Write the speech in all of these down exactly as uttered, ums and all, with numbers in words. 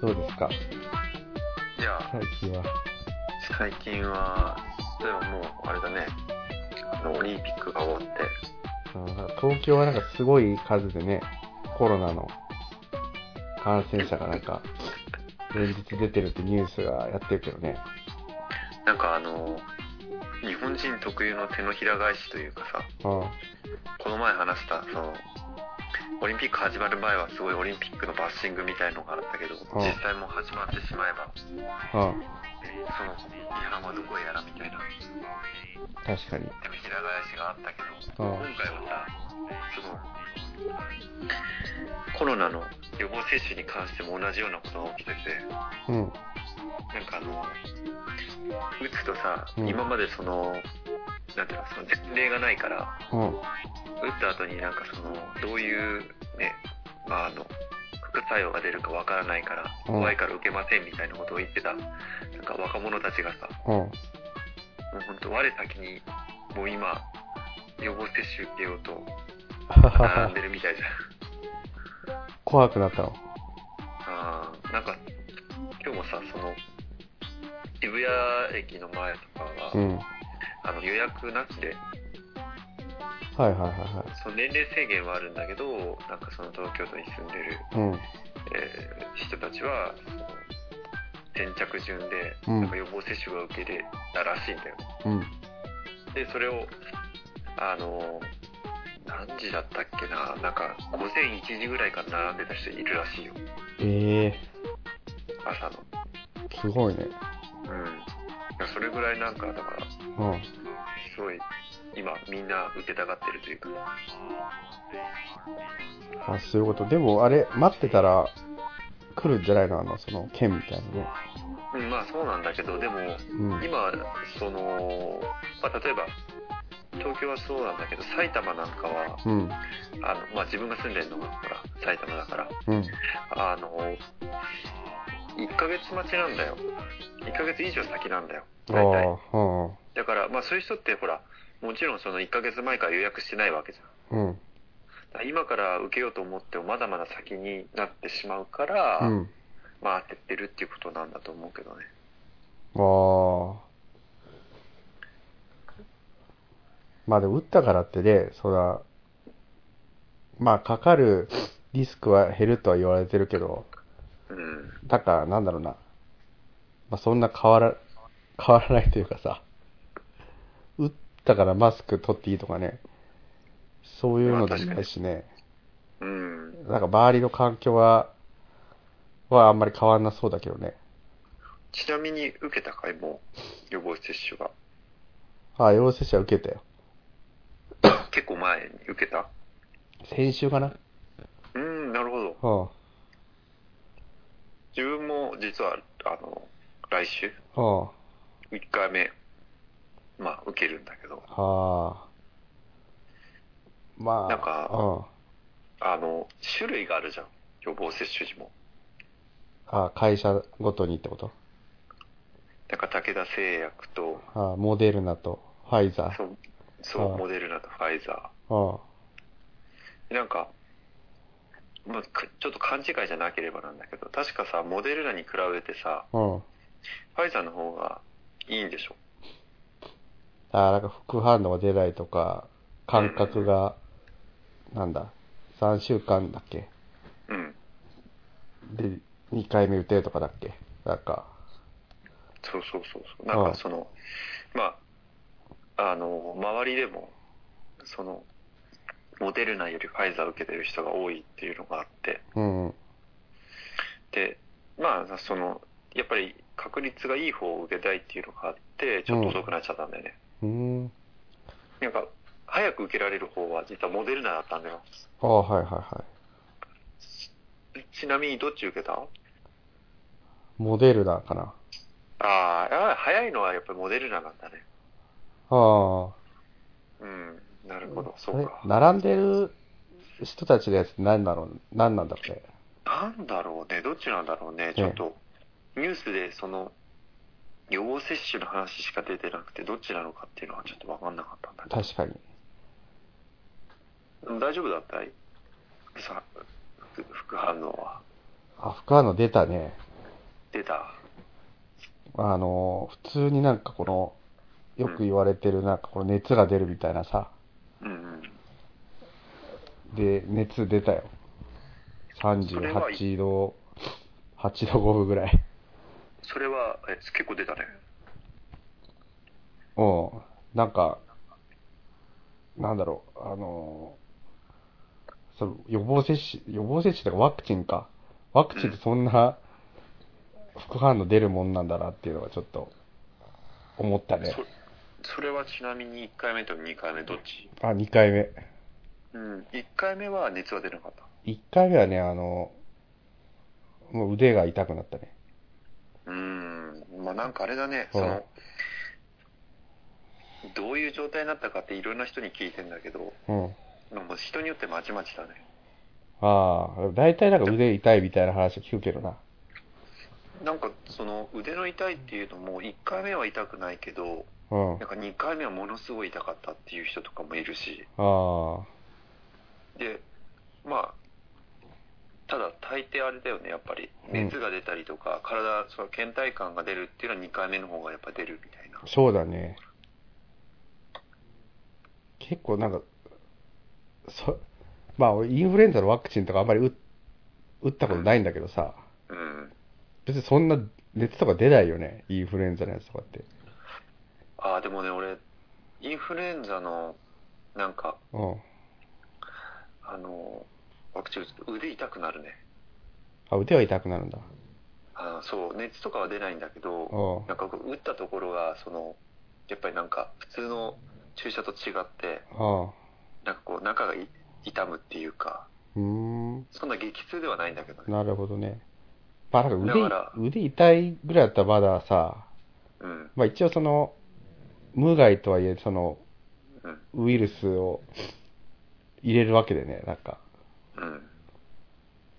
どうですか？いや最近は最近はでももうあれだね、あのオリンピックが終わって、あ東京はなんかすごい数でね、コロナの感染者がなんか連日出てるってニュースがやってるけどね、なんかあの日本人特有の手のひら返しというかさ、ああこの前話したそのオリンピック始まる前はすごいオリンピックのバッシングみたいのがあったけど、ああ実際もう始まってしまえば、ああその批判はどこへやらみたいな、確かに手のひら返しがあったけど、ああ今回はさ、そのコロナの予防接種に関しても同じようなことが起きてて、うん、なんかあの打つとさ、うん、今までそのなんていうの、その前例がないから、うん、打った後になんかそのどういうね、まああの副作用が出るかわからないから、うん、怖いから受けませんみたいなことを言ってたなんか若者たちがさ、うん、もう本当我先にもう今予防接種受けようと並んでるみたいじゃん。怖くなったの。ああ、なんか今日もさ、その渋谷駅の前とかが、うん、あの予約なしで、はいはいはいはい、その年齢制限はあるんだけど、なんかその東京都に住んでる、うんえー、人たちはその先着順で、うん、なんか予防接種が受けれたらしいんだよ、うん、でそれをあの何時だったっけな、なんか午前いちじぐらいから並んでた人いるらしいよ。えー、朝のすごいね。うん、それぐらいなんかだから、うん、すごい今みんな受けたがってるというか、あそういうこと。でもあれ待ってたら来るんじゃないの、あのその券みたいなね。うん、まあそうなんだけど、でも、うん、今その、まあ、例えば東京はそうなんだけど、埼玉なんかは、うんあのまあ、自分が住んでるのがほら埼玉だから、うん、あのいっかげつ待ちなんだよ。いっかげつ以上先なんだよ大体。だからまあそういう人ってほらもちろんそのいっかげつまえから予約してないわけじゃん、うん、だ今から受けようと思ってもまだまだ先になってしまうから、うん、まあ当ててるっていうことなんだと思うけどね。あまあでも打ったからってね、そらまあかかるリスクは減るとは言われてるけど、うん、だからなんだろうな、まあ、そんな変わら変わらないというかさ、打ったからマスク取っていいとかね、そういうのでもないしね、まあうん、なんか周りの環境ははあんまり変わんなそうだけどね。ちなみに受けたかいも予防接種は。ああ予防接種は受けたよ。結構前に受けた。先週かな。うーんなるほど。はあ、自分も実はあの。来週、はあ、いっかいめ、まあ、受けるんだけど、はあまあ、なんか、はあ、あの種類があるじゃん予防接種時も。ああ会社ごとにってこと。なんか武田製薬と、はあ、モデルナとファイザー。そう、そう、はあ、モデルナとファイザー、はあ、なんか、まあ、ちょっと勘違いじゃなければなんだけど、確かさモデルナに比べてさ、はあファイザーの方がいいんでしょ。あ、なんか副反応が出ないとか、間隔が、うん、なんだ、さんしゅうかんだっけ。うん。で、にかいめ打てるとかだっけ。なんか。そうそうそうそう。なんかその、ああまああの周りでもそのモデルナよりファイザーを受けてる人が多いっていうのがあって。うんうん、で、まあそのやっぱり確率がいい方を受けたいっていうのがあってちょっと遅くなっちゃったんだよね、うん、なんか早く受けられる方は実はモデルナだったんだよ。ああはいはいはい。 ち, ちなみにどっち受けた？モデルナかな。ああ早いのはやっぱりモデルナなんだね。ああうんなるほど、そうか。並んでる人たちのやつって何だろう、何なんだろうね。何だろうね、どっちなんだろうね。ちょっと、ねニュースでその予防接種の話しか出てなくてどっちなのかっていうのはちょっと分かんなかったんだけど。確かに。大丈夫だった？さ、副反応は。あ、副反応出たね。出た。あの普通になんかこのよく言われてるなんかこの熱が出るみたいなさ、うんうん、で熱出たよさんじゅうはちどはちどごぶぐらい。それはえ結構出たね。うん、なんかなんだろうあのその予防接種予防接種とかワクチンかワクチンってそんな、うん、副反応出るもんなんだなっていうのはちょっと思ったね。 そ, それはちなみにいっかいめとにかいめどっち？あ、にかいめ。うん、いっかいめは熱は出なかった。いっかいめはねあのもう腕が痛くなったね。うーん、まあなんかあれだね、うん、そのどういう状態になったかっていろんな人に聞いてんだけど、うん、もう人によってまちまちだね。ああ、だいたいなんか腕痛いみたいな話聞くけどな。なんかその腕の痛いっていうのもいっかいめは痛くないけど、うん、なんかにかいめはものすごい痛かったっていう人とかもいるし、あでまあただ大抵あれだよねやっぱり熱が出たりとか、うん、体その倦怠感が出るっていうのはにかいめの方がやっぱ出るみたいな。そうだね。結構なんかそまあインフルエンザのワクチンとかあんまり 打, 打ったことないんだけどさ、うんうん、別にそんな熱とか出ないよねインフルエンザのやつとかって。ああでもね俺インフルエンザのなんか、うん、あのワクチン打つと腕痛くなるね。あ、腕は痛くなるんだ。あそう熱とかは出ないんだけど、うん、なんか打ったところがそのやっぱりなんか普通の注射と違って、ああなんかこう中が痛むっていうか、うーんそんな激痛ではないんだけどね。なるほどね。まあなんか 腕, だから腕痛いぐらいだったらまださ、うん、まあ一応その無害とはいえその、うん、ウイルスを入れるわけでねなんか、うん、だか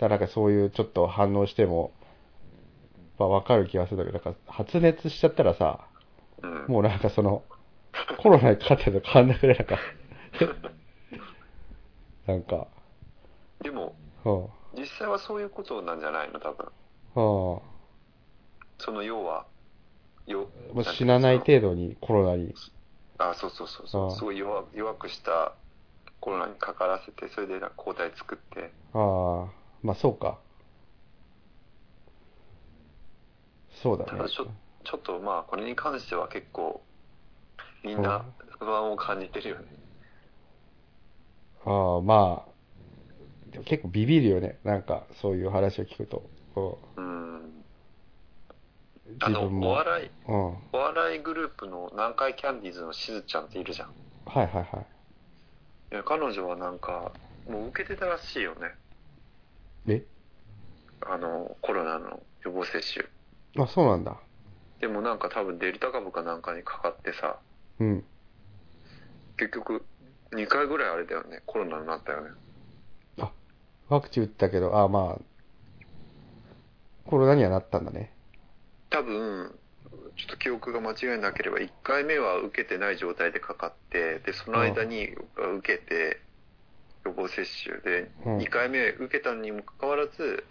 らなんかそういうちょっと反応しても、まあ、分かる気がするんだけどなんか発熱しちゃったらさ、うん、もうなんかそのコロナにかかってると変わんなくなるかなんかでも、はあ、実際はそういうことなんじゃないの多分、はあ、その要はよもう死なない程度にコロナにあそうそうそうそう、はあ、すごい 弱, 弱くしたコロナにかからせてそれで抗体作ってああまあそうかそうだね。ただち ょ, ちょっとまあこれに関しては結構みんな不安を感じてるよね。ああまあでも結構ビビるよねなんかそういう話を聞くと。う, うんあのお笑い、うん、お笑いグループの南海キャンディーズのしずちゃんっているじゃん。はいはいはい。いや彼女はなんかもう受けてたらしいよね。え？あのコロナの予防接種。あそうなんだ。でもなんか多分デルタ株かなんかにかかってさ。うん、結局にかいぐらいあれだよねコロナになったよね。あワクチン打ったけどあまあコロナにはなったんだね多分。ちょっと記憶が間違いなければいっかいめは受けてない状態でかかってでその間に受けて予防接種で、うん、にかいめ受けたにもかかわらず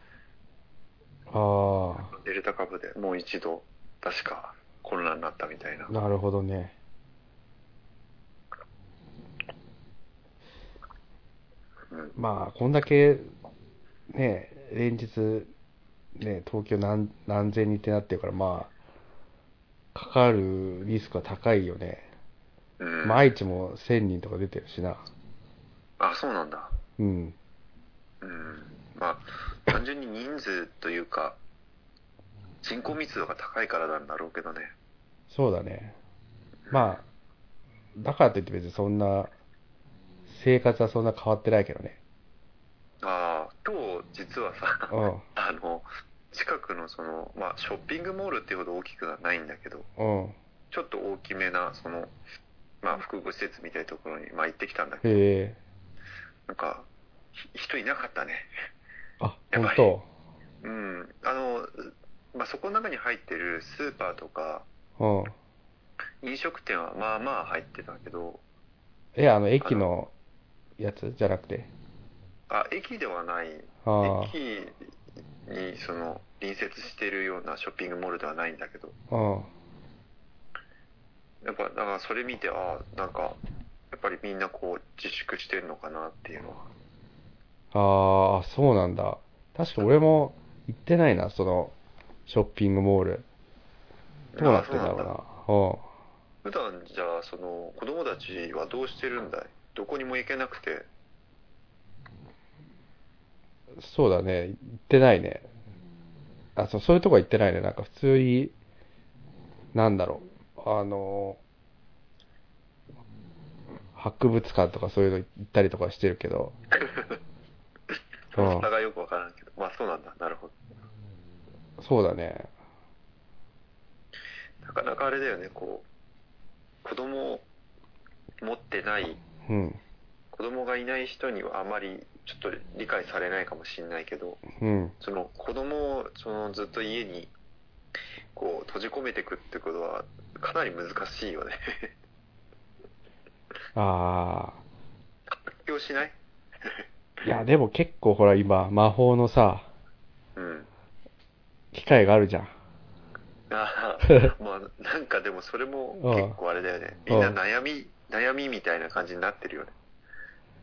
あデルタ株でもう一度確かコロナになったみたいな。なるほどね。うん、まあこんだけね連日ね東京 何, 何千人ってなってるからまあかかるリスクは高いよね、うん、まあ愛知もせんにんとか出てるしな。あそうなんだ。うん、うん、まあ単純に人数というか人口密度が高いからなんだろうけどね。そうだね。まあだからといって別にそんな生活はそんな変わってないけどね。ああ、今日実はさ、うん、あの近くのそのまあショッピングモールっていうほど大きくはないんだけど、うん、ちょっと大きめなそのまあ複合施設みたいなところにまあ行ってきたんだけど、へなんか人いなかったね。あ、本当。うん、あのまあそこの中に入ってるスーパーとか、うん、飲食店はまあまあ入ってたけど、えあの駅のやつじゃなくてあ駅ではない駅にその隣接しているようなショッピングモールではないんだけど、ああ、やっぱだからそれ見て、ああ、なんかやっぱりみんなこう自粛してるのかなっていうのは。ああ、そうなんだ。確か俺も行ってないな、そのショッピングモール。どうなってんだろうな。ああ、普段じゃあその子供たちはどうしてるんだい？どこにも行けなくて。そうだね、行ってないね。あ、そう、そういうとこは行ってないね。なんか普通に、なんだろう、あの博物館とかそういうの行ったりとかしてるけど。それがよくわからんけど、まあそうなんだ、なるほど。そうだね。なかなかあれだよね、こう。子供を持ってない、うん、子供がいない人にはあまりちょっと理解されないかもしれないけど、うん、その子供をそのずっと家にこう閉じ込めていくってことはかなり難しいよね。ああ。発狂しない？いやでも結構ほら今魔法のさ、うん、機械があるじゃん。ああ、まあなんかでもそれも結構あれだよね。みんな悩み悩みみたいな感じになってるよね。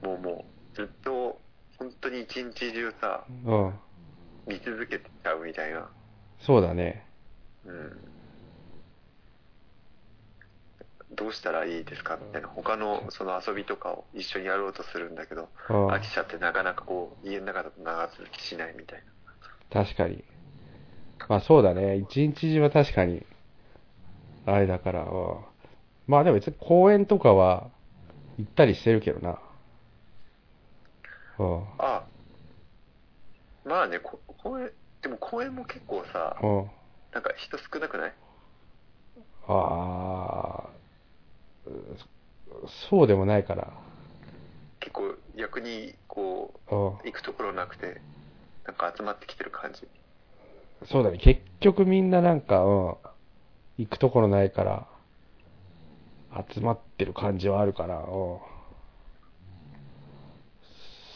もうもうずっと本当に一日中さ、うん、見続けちゃうみたいな。そうだね。うん。どうしたらいいですかみたいな。他のその遊びとかを一緒にやろうとするんだけど、うん、飽きちゃってなかなかこう家の中だと長続きしないみたいな。確かに。まあそうだね、一日中は確かにあれだから、うん、まあでも別に公園とかは行ったりしてるけどな、うん、ああまあね、こ公園でも公園も結構さ、うん、なんか人少なくない？ああそうでもないから、結構逆にこう、うん、行くところなくてなんか集まってきてる感じ。そうだね、結局みんななんか、うん、行くところないから集まってる感じはあるから、うん、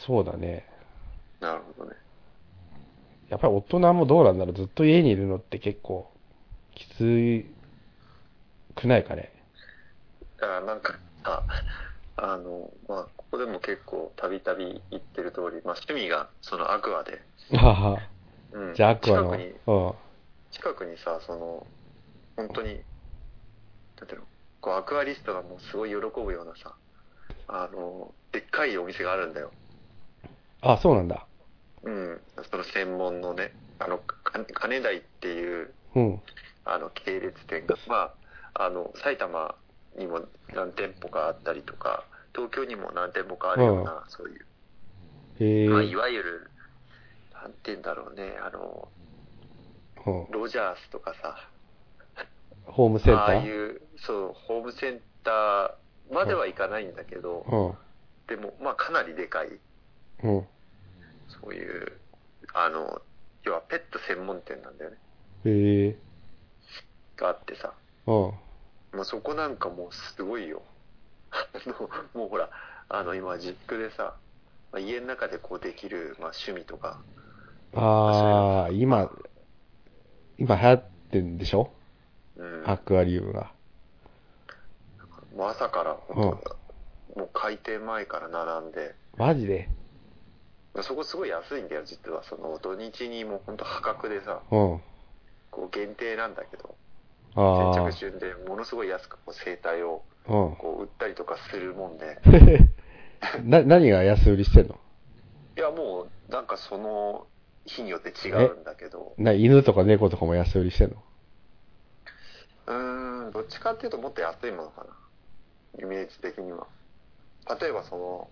そうだね。なるほどね。やっぱり大人もどうなんだろう、ずっと家にいるのって結構きつくないかね。あ、なんかああのまあここでも結構たびたび言ってる通り、まあ、趣味がそのアクアで。うん、じゃあアクアの近くに、近くにさ、その本当になんていうの、こうアクアリストがもうすごい喜ぶようなさ、あのでっかいお店があるんだよ。あ、そうなんだ。うん、その専門のね、あの金台っていう、うん、あの系列店が、まああの埼玉にも何店舗かあったりとか、東京にも何店舗かあるような、うん、そういう、へえ、まあ、いわゆるなんて言うんだろうね、あの、うん、ロジャースとかさ、ホームセンター、ああいうそうホームセンターまではいかないんだけど、うん、でもまあかなりでかい、うん、そういうあの要はペット専門店なんだよね。へえ。があってさ、うん、もうそこなんかもうすごいよ。もうほらあの今実家でさ、まあ、家の中でこうできる、まあ、趣味とか。ああ、今、今流行ってんでしょ、うん、アクアリウムが。もう朝から、本当、うん、もう開店前から並んで。マジで？そこすごい安いんだよ、実は。その土日にもう本当破格でさ、うん、こう限定なんだけど、あ先着順でものすごい安くこう生態をこう売ったりとかするもんで。な、何が安売りしてんの？いや、もう、なんかその日によって違うんだけど。な、犬とか猫とかも安売りしてんの？うーん、どっちかっていうともっと安いものかな。イメージ的には。例えばその、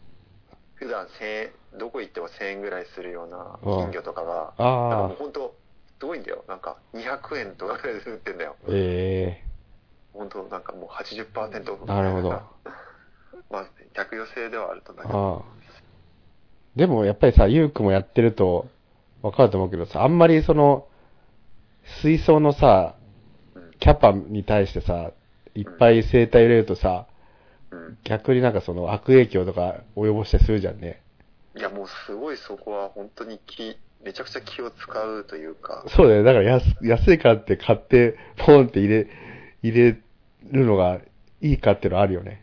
普段せんえん、どこ行ってもせんえんぐらいするような金魚とかが、うん、なんかもうほんと、すごいんだよ。なんかにひゃくえんとかぐらいで売ってんだよ。ええー。ほんと、なんかもう はちじゅっパーセント オフ。なるほど。まあ、客寄せではあるとだけど。ああ。でもやっぱりさ、ゆうくんもやってると分かると思うけどさ、あんまりその水槽のさキャパに対してさ、いっぱい生態入れるとさ、うん、逆になんかその悪影響とか及ぼしたりするじゃんね。いやもうすごいそこは本当に気めちゃくちゃ気を使うというか。そうだね。だから 安, 安いからって買ってポンって入れ入れるのがいいかっていうのはあるよね。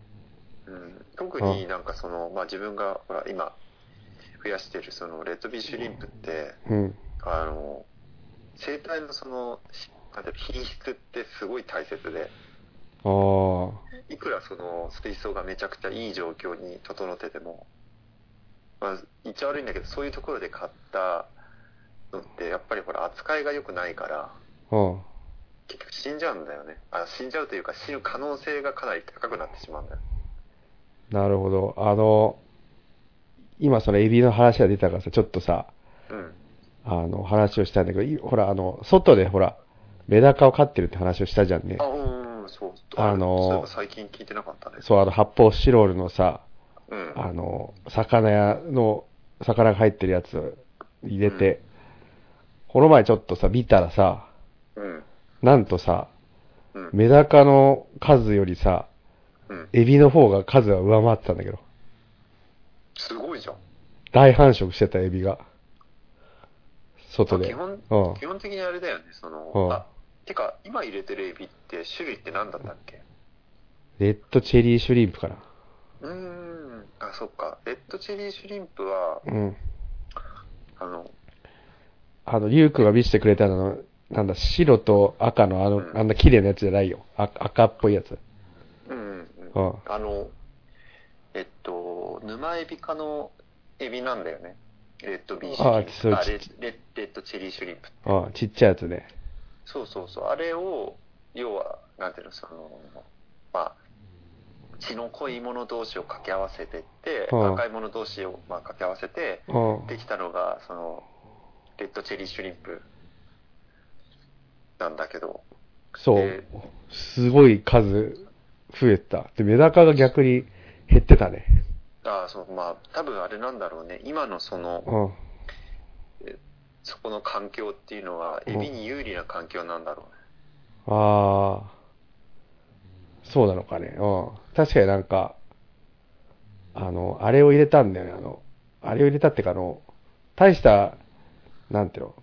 うん。特になんかその、あまあ自分がほら今増やしてるそのレッドビーシュリンプって、うん、あの生態のその品質ってすごい大切で。ああ。いくらその水槽がめちゃくちゃいい状況に整ってても、まあ言っちゃ悪いんだけどそういうところで買ったのってやっぱりほら扱いが良くないから、うん、結局死んじゃうんだよね。あ、死んじゃうというか死ぬ可能性がかなり高くなってしまうんだよ。なるほど。あの今そのエビの話が出たからさ、ちょっとさ、うん、あの話をしたんだけど、ほらあの外でほらメダカを飼ってるって話をしたじゃんね。あ、うんうん、そう。あの最近聞いてなかったね。そう、あの発泡スチロールのさ、うん、あの魚屋の魚が入ってるやつ入れて、うん、この前ちょっとさ見たらさ、うん、なんとさ、うん、メダカの数よりさ、うん、エビの方が数は上回ってたんだけど。すごいじゃん。大繁殖してたエビが外で。基本、うん、基本的にあれだよね。その、うん、あ、てか今入れてるエビって種類って何だったっけ？レッドチェリーシュリンプかな。うーん、あ、そっか。レッドチェリーシュリンプは、うん、あのあのリュウクが見せてくれたのなんだ、白と赤のあの、うん、あんな綺麗なやつじゃないよ。あ、赤っぽいやつ。うんうんうん。うん、あの。えっと、沼エビ科のエビなんだよね。レッドビーシュリンプ。ああ、レッドチェリーシュリンプ。ああ、ちっちゃいやつね。そうそうそう。あれを、要は、なんていうの、その、まあ、血の濃いもの同士を掛け合わせてって、ああ、赤いもの同士を、まあ、掛け合わせて、ああ、できたのが、その、レッドチェリーシュリンプなんだけど。そう。すごい数増えた。で、メダカが逆に、減ってたね。ああ、そう、まあ多分あれなんだろうね。今のその、うん、えそこの環境っていうのはエビに有利な環境なんだろうね。うん、ああ、そうなのかね。うん、確かになんかあのあれを入れたんだよね。あのあれを入れたってか、あの大したなんていうの、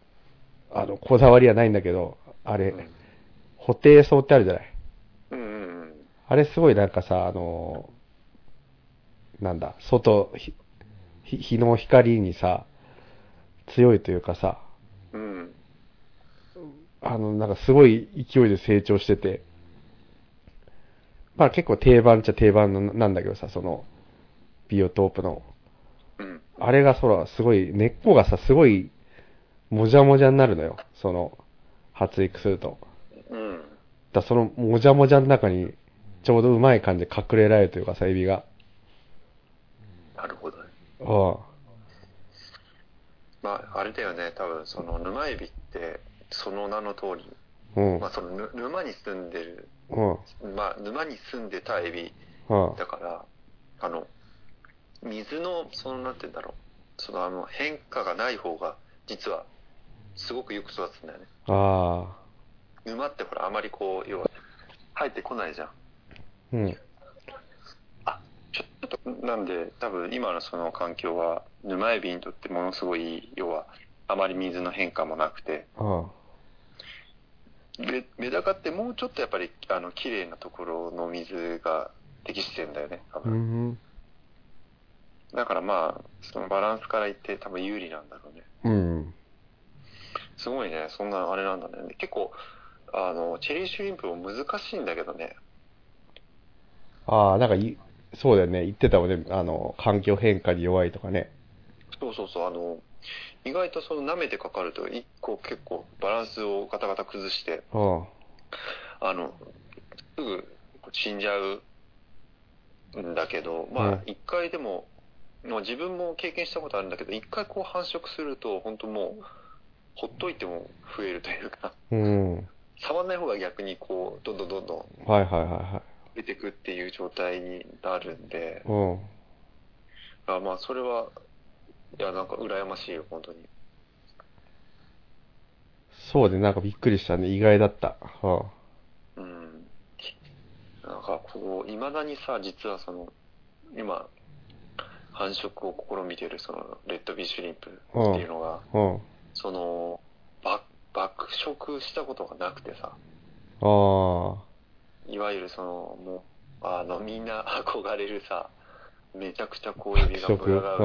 あのこだわりはないんだけど、あれ、うん、ホテイソウってあるじゃない。うんうんうん。あれすごいなんかさ、あのなんだ、外ひ日の光にさ強いというかさ、うん、あのなんかすごい勢いで成長してて、まあ結構定番っちゃ定番なんだけどさ、そのビオトープの、うん、あれがそらすごい根っこがさすごいもじゃもじゃになるのよ、その発育すると、うん、だそのもじゃもじゃの中にちょうどうまい感じで隠れられるというかさ、エビが。なるほどね。ああ。まあ、あれだよね、多分その沼エビって、その名の通り、うん、まあその沼に住んでる、うん、まあ沼に住んでたエビだから、あ, あの、水の、そのなんて言うんだろう、そのあの変化がない方が、実は、すごくよく育つんだよね。ああ。沼ってほら、あまりこう、要は、生えてこないじゃん。うん。ちょっとなんで多分今のその環境は沼エビにとってものすごい、要はあまり水の変化もなくて、ああ、でメダカってもうちょっとやっぱりあの綺麗なところの水が適してるんだよね多分、うん、だからまあそのバランスからいって多分有利なんだろうね、うん、すごいね、そんなあれなんだね。結構あのチェリーシュリンプも難しいんだけどね。ああ、なんかいそうだよね、言ってたもんね、あの環境変化に弱いとかね。そうそうそう、あの意外とその舐めてかかると一個結構バランスをガタガタ崩して、ああ、あのすぐ死んじゃうんだけど、まあ一回でも、まあ、自分も経験したことあるんだけど、一回こう繁殖すると本当もうほっといても増えるというか、うん、触んない方が逆にこうどんどんどんどん。はいはいはいはい。出てくっていう状態になるんで、うん、あ、まあそれは、いやなんか羨ましいよ本当に。そうで、なんかびっくりしたね、意外だった。はあ、うん。なんかこういまだにさ、実はその今繁殖を試みているそのレッドビーシュリンプっていうのが、うんうん、その爆食したことがなくてさ、あ、いわゆるそのもうあのみんな憧れるさ、めちゃくちゃこう指がぶらがる、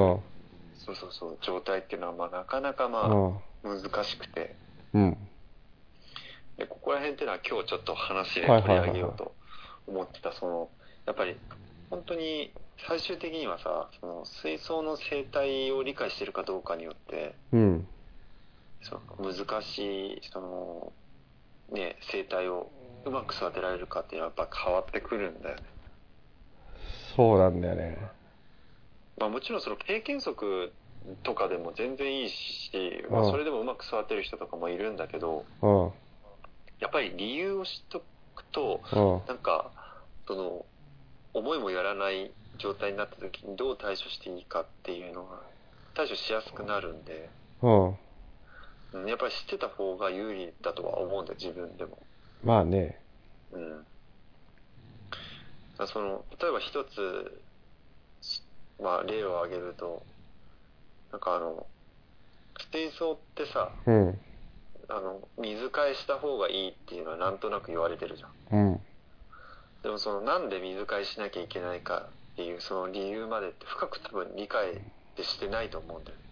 そうそうそう状態っていうのはまあなかなかまあ難しくて、うん、でここら辺っていうのは今日ちょっと話で取り上げようと思ってた、そのやっぱり本当に最終的にはさ、その水槽の生態を理解してるかどうかによって、うん、その難しいその、ね、生態をうまく育てられるかっていうのはやっぱ変わってくるんだよね。そうなんだよね。まあ、もちろんその経験則とかでも全然いいし、まあ、それでもうまく育てる人とかもいるんだけど、うん、やっぱり理由を知っとくと、うん、なんかその思いもやらない状態になった時にどう対処していいかっていうのが対処しやすくなるんで、うん、やっぱり知ってた方が有利だとは思うんだよ、自分でも。まあね、うん、その例えば一つ、まあ、例を挙げると、なんかあの水槽ってさ、うん、あの水替えした方がいいっていうのはなんとなく言われてるじゃん、うん、でもそのなんで水替えしなきゃいけないかっていうその理由までって深く多分理解ってしてないと思うんだよね。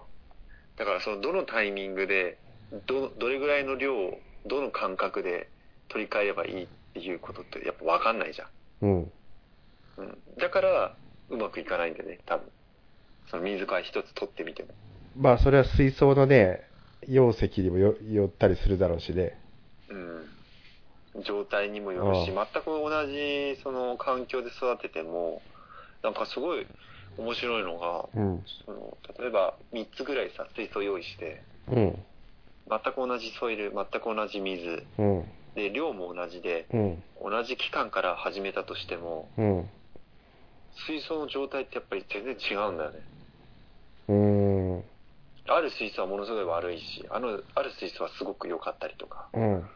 ああ、だからそのどのタイミングで ど, どれぐらいの量をどの感覚で取り替えればいいっていうことってやっぱ分かんないじゃん、うんうん、だからうまくいかないんだよね、多分その水替え一つ取ってみても。まあそれは水槽のね容積にもよよったりするだろうしね、うん、状態にもよるし、全く同じその環境で育ててもなんかすごい面白いのが、うん、その例えばみっつぐらいさ水槽用意して、うん、全く同じソイル、全く同じ水、うん、で量も同じで、うん、同じ期間から始めたとしても、うん、水槽の状態ってやっぱり全然違うんだよね。うーん、ある水槽はものすごい悪いし、 あの、ある水槽はすごく良かったりとか、うん、だか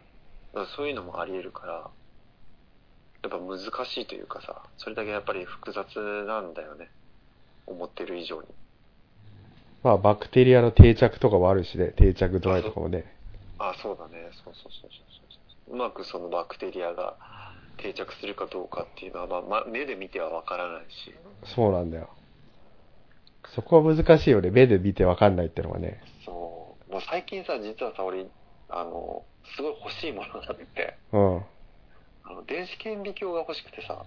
らそういうのもあり得るから、やっぱ難しいというかさ、それだけやっぱり複雑なんだよね、思ってる以上に。まあバクテリアの定着とかもあるしね、定着度合いとかもね。あ、そうだね、そうそうそうそうそう。うまくそのバクテリアが定着するかどうかっていうのは、まあまあ、目で見てはわからないし。そうなんだよ。そこは難しいよね、目で見てわかんないってのはね。そう。もう最近さ、実はさ、俺あのすごい欲しいものがあって。うん。あの電子顕微鏡が欲しくてさ。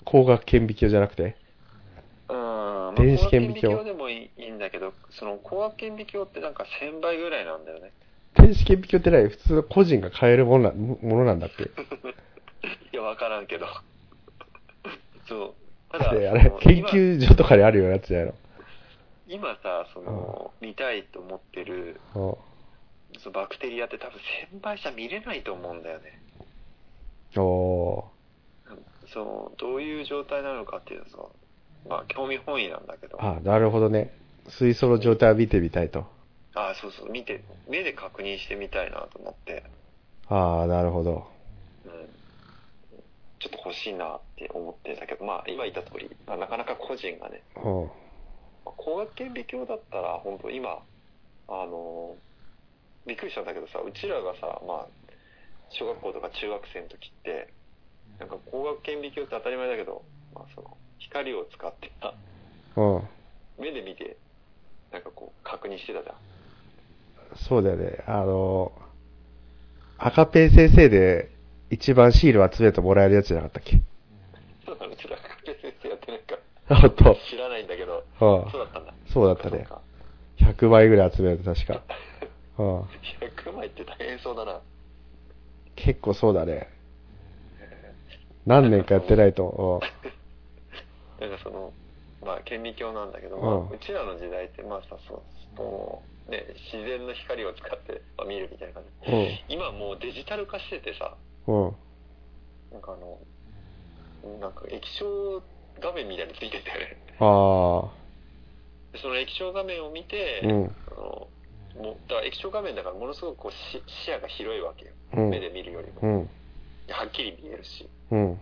光学顕微鏡じゃなくて？うん、まあ、電子顕微鏡でもいいんだけど、その光学顕微鏡ってなんかせんばいぐらいなんだよね。電子顕微鏡ってない普通の個人が買えるもの な, ものなんだっけ？いや分からんけど。そう。ただあれ研究所とかにあるようなやつじゃないの？今さその見たいと思ってるそのバクテリアって多分せんばいじゃ見れないと思うんだよね。お、そう、どういう状態なのかっていうのさ。まあ興味本位なんだけど。ああ、なるほどね。水槽の状態を見てみたいと。ああ、そうそう、見て目で確認してみたいなと思って。ああ、なるほど。うん。ちょっと欲しいなって思ってたけど、まあ今言った通り、まあ、なかなか個人がね。うん。光学顕微鏡だったら本当今あのー、びっくりしたんだけどさ、うちらがさ、まあ小学校とか中学生の時ってなんか光学顕微鏡って当たり前だけど、まあその光を使ってた、うん、目で見てなんかこう確認してたじゃん。そうだよね、あの赤ペン先生で一番シールを集めてもらえるやつじゃなかったっけ？そうなの、ちょっと赤ペン先生やってないか知らないんだけど、うん、そうだったんだ。そうだったね、ひゃくまいぐらい集めると確か、うん、ひゃくまいって大変そうだな。結構そうだね、何年かやってないと。なんかそのまあ顕微鏡なんだけど、まあ、うちらの時代ってまあさ、そうそう、ね、自然の光を使って見るみたいな感じ、うん、今もうデジタル化しててさ、うん、なんかあのなんか液晶画面みたいについてて、あ、その液晶画面を見て、うん、あのもだから液晶画面だからものすごくこう視野が広いわけよ、うん、目で見るよりも、うん、はっきり見えるし、うん、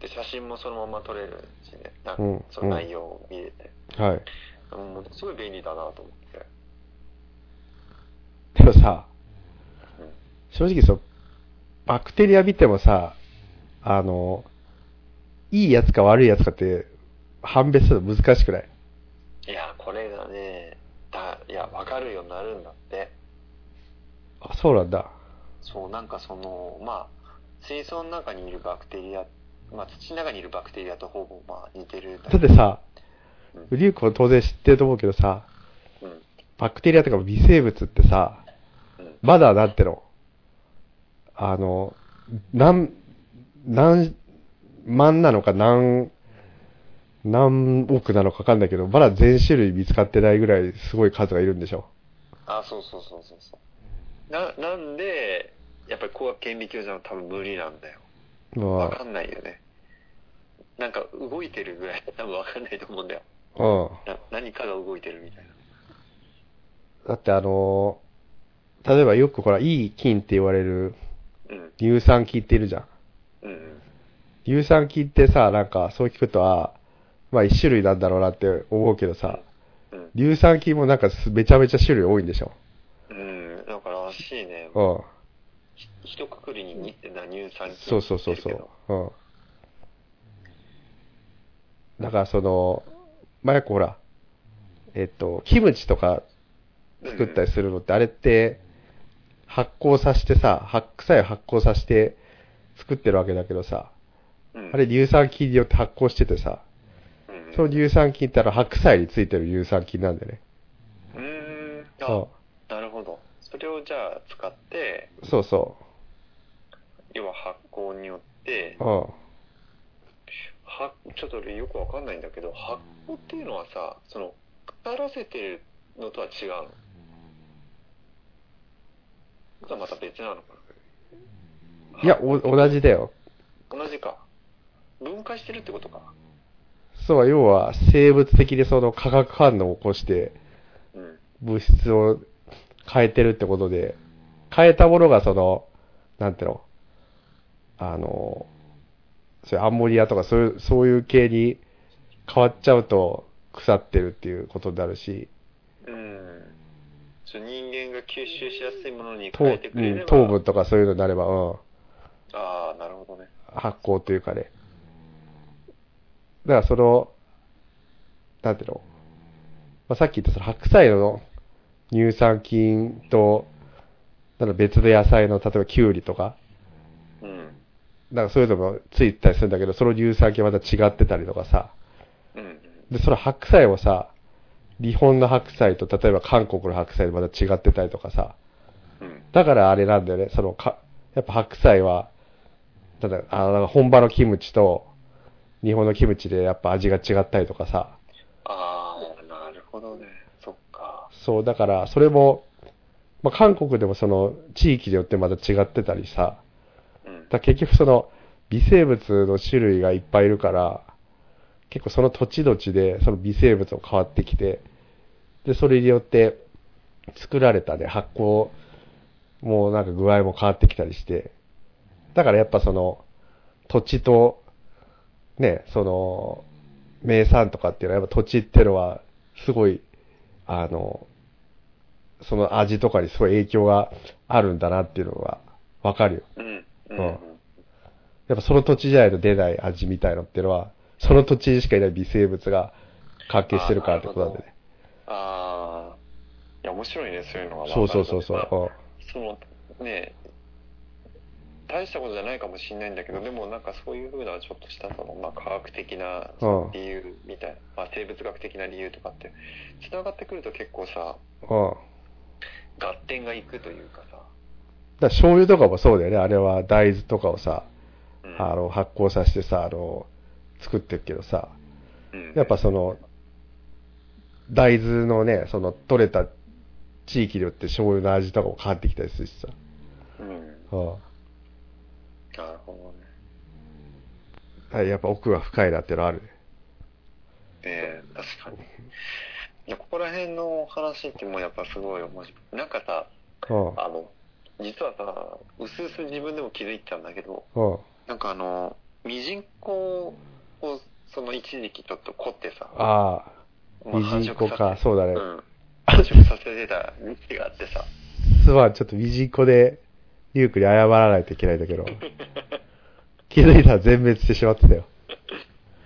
で写真もそのまま撮れるしね、なんかその内容を見れて、うん、はい、もうすごい便利だなと思って、どさ、正直そうバクテリア見てもさ、あのいいやつか悪いやつかって判別するの難しくない？いやこれがね、だいや分かるようになるんだって。あ、そうなんだ。そうなんかそのまあ水槽の中にいるバクテリア、まあ土の中にいるバクテリアとほぼまあ似てる。だってさ、うん、リュウ君も当然知ってると思うけどさ、うん、バクテリアとか微生物ってさ、うん、まだなんてのあの何何万なのか何何億なのか分かんないけど、まだ全種類見つかってないぐらいすごい数がいるんでしょ。あ、そうそうそうそうそう。ななんでやっぱり光学顕微鏡じゃ多分無理なんだよ。分かんないよね。なんか動いてるぐらい多分分かんないと思うんだよ。うん。何かが動いてるみたいな。だってあの例えばよくほらいい菌って言われる乳酸菌っているじゃん。うんうん、乳酸菌ってさ、なんかそう聞くとはまあ一種類なんだろうなって思うけどさ、うん、乳酸菌もなんかめちゃめちゃ種類多いんでしょ。うん、なんからしいね。うん。ひとくくりににってな乳酸菌。そうそうそうそう。うん。だからそのまあよくほらえっとキムチとか作ったりするのって、うん、あれって発酵させてさ、発臭い発酵させて作ってるわけだけどさ、うん、あれ乳酸菌によって発酵しててさ。その乳酸菌ってあの白菜についてる乳酸菌なんでね。うーん。あ、なるほど。それをじゃあ使って。そうそう。要は発酵によって。ああ。は、ちょっと俺よくわかんないんだけど、発酵っていうのはさ、その腐らせてるのとは違うの。またまた別なのかな。いやお、同じだよ。同じか。分解してるってことか。そうは要は生物的にその化学反応を起こして物質を変えてるってことで、変えたものがそのなんていうのあのそれアンモニアとかそういうそういう系に変わっちゃうと腐ってるっていうことになるし、うん、人間が吸収しやすいものに変えてくれれば、うん、糖分とかそういうのになれば、うん、ああなるほどね、発酵というかね。だからその、なんていうの、まあ、さっき言ったその白菜の乳酸菌と、なんか別の野菜の、例えばキュウリとか、うん、なんかそういうのもついたりするんだけど、その乳酸菌はまた違ってたりとかさ、うん、で、その白菜もさ、日本の白菜と例えば韓国の白菜でまた違ってたりとかさ、うん、だからあれなんだよね、そのか、やっぱ白菜は、ただ、あの本場のキムチと、日本のキムチでやっぱ味が違ったりとかさ。ああ、なるほどね。そっか。そう、だからそれも、まあ、韓国でもその地域によってまた違ってたりさ。うん、だ結局その微生物の種類がいっぱいいるから、結構その土地土地でその微生物も変わってきて、で、それによって作られたね、発酵もなんか具合も変わってきたりして。だからやっぱその土地と、ね、その名産とかっていうのはやっぱ土地っていうのはすごいあのその味とかにすごい影響があるんだなっていうのがわかるよ、うんうん、やっぱその土地じゃないと出ない味みたいのっていうのはその土地にしかいない微生物が関係してるからってことなんでね。ああ、いや面白いね、そういうのが分かる。そうそうそうそう、そのね大したことじゃないかもしれないんだけど、でもなんかそういう風なちょっとしたその、まあ、科学的な理由みたいな、ああまあ、生物学的な理由とかってつながってくると結構さ、ああ合点がいくというかさ、だから醤油とかもそうだよね。あれは大豆とかをさ、うん、あの発酵させてさ、あの作ってるけどさ、うん、やっぱその大豆のね、その取れた地域によって醤油の味とかも変わってきたりするしさ、うん、ああなるほどね。はい、やっぱ奥が深いなってのあるね。ええー、確かに。ここら辺の話ってもうやっぱすごい面白い。なんかさ、あの実はさ、うすうす自分でも気づいてたんだけど、なんかあのミジンコをその一時期ちょっと凝ってさ、ああ、ミジンコか、そうだね。うん、繁殖させてた道があってさ。スワンちょっとビジコでリュウクに謝らないといけないんだけど気づいたら全滅してしまってたよ。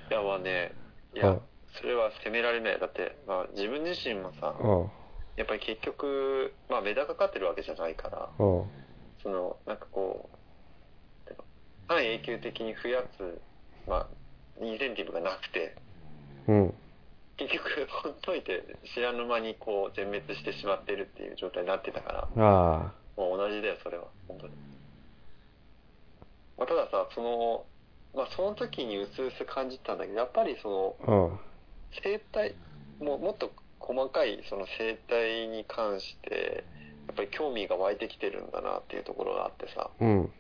いやまあね、いやそれは責められない。だって、まあ、自分自身もさ、うん、やっぱり結局、まあ、メダカかってるわけじゃないから、うん、そのなんかこう半永久的に増やす、まあ、インセンティブがなくて、うん、結局ほっといて知らぬ間にこう全滅してしまっているっていう状態になってたから、あもう同じだよそれは本当に。まあ、たださ、そのまあその時にうすうす感じたんだけど、やっぱりその生態、うん、もうもっと細かいその生態に関してやっぱり興味が湧いてきてるんだなっていうところがあってさ、うん、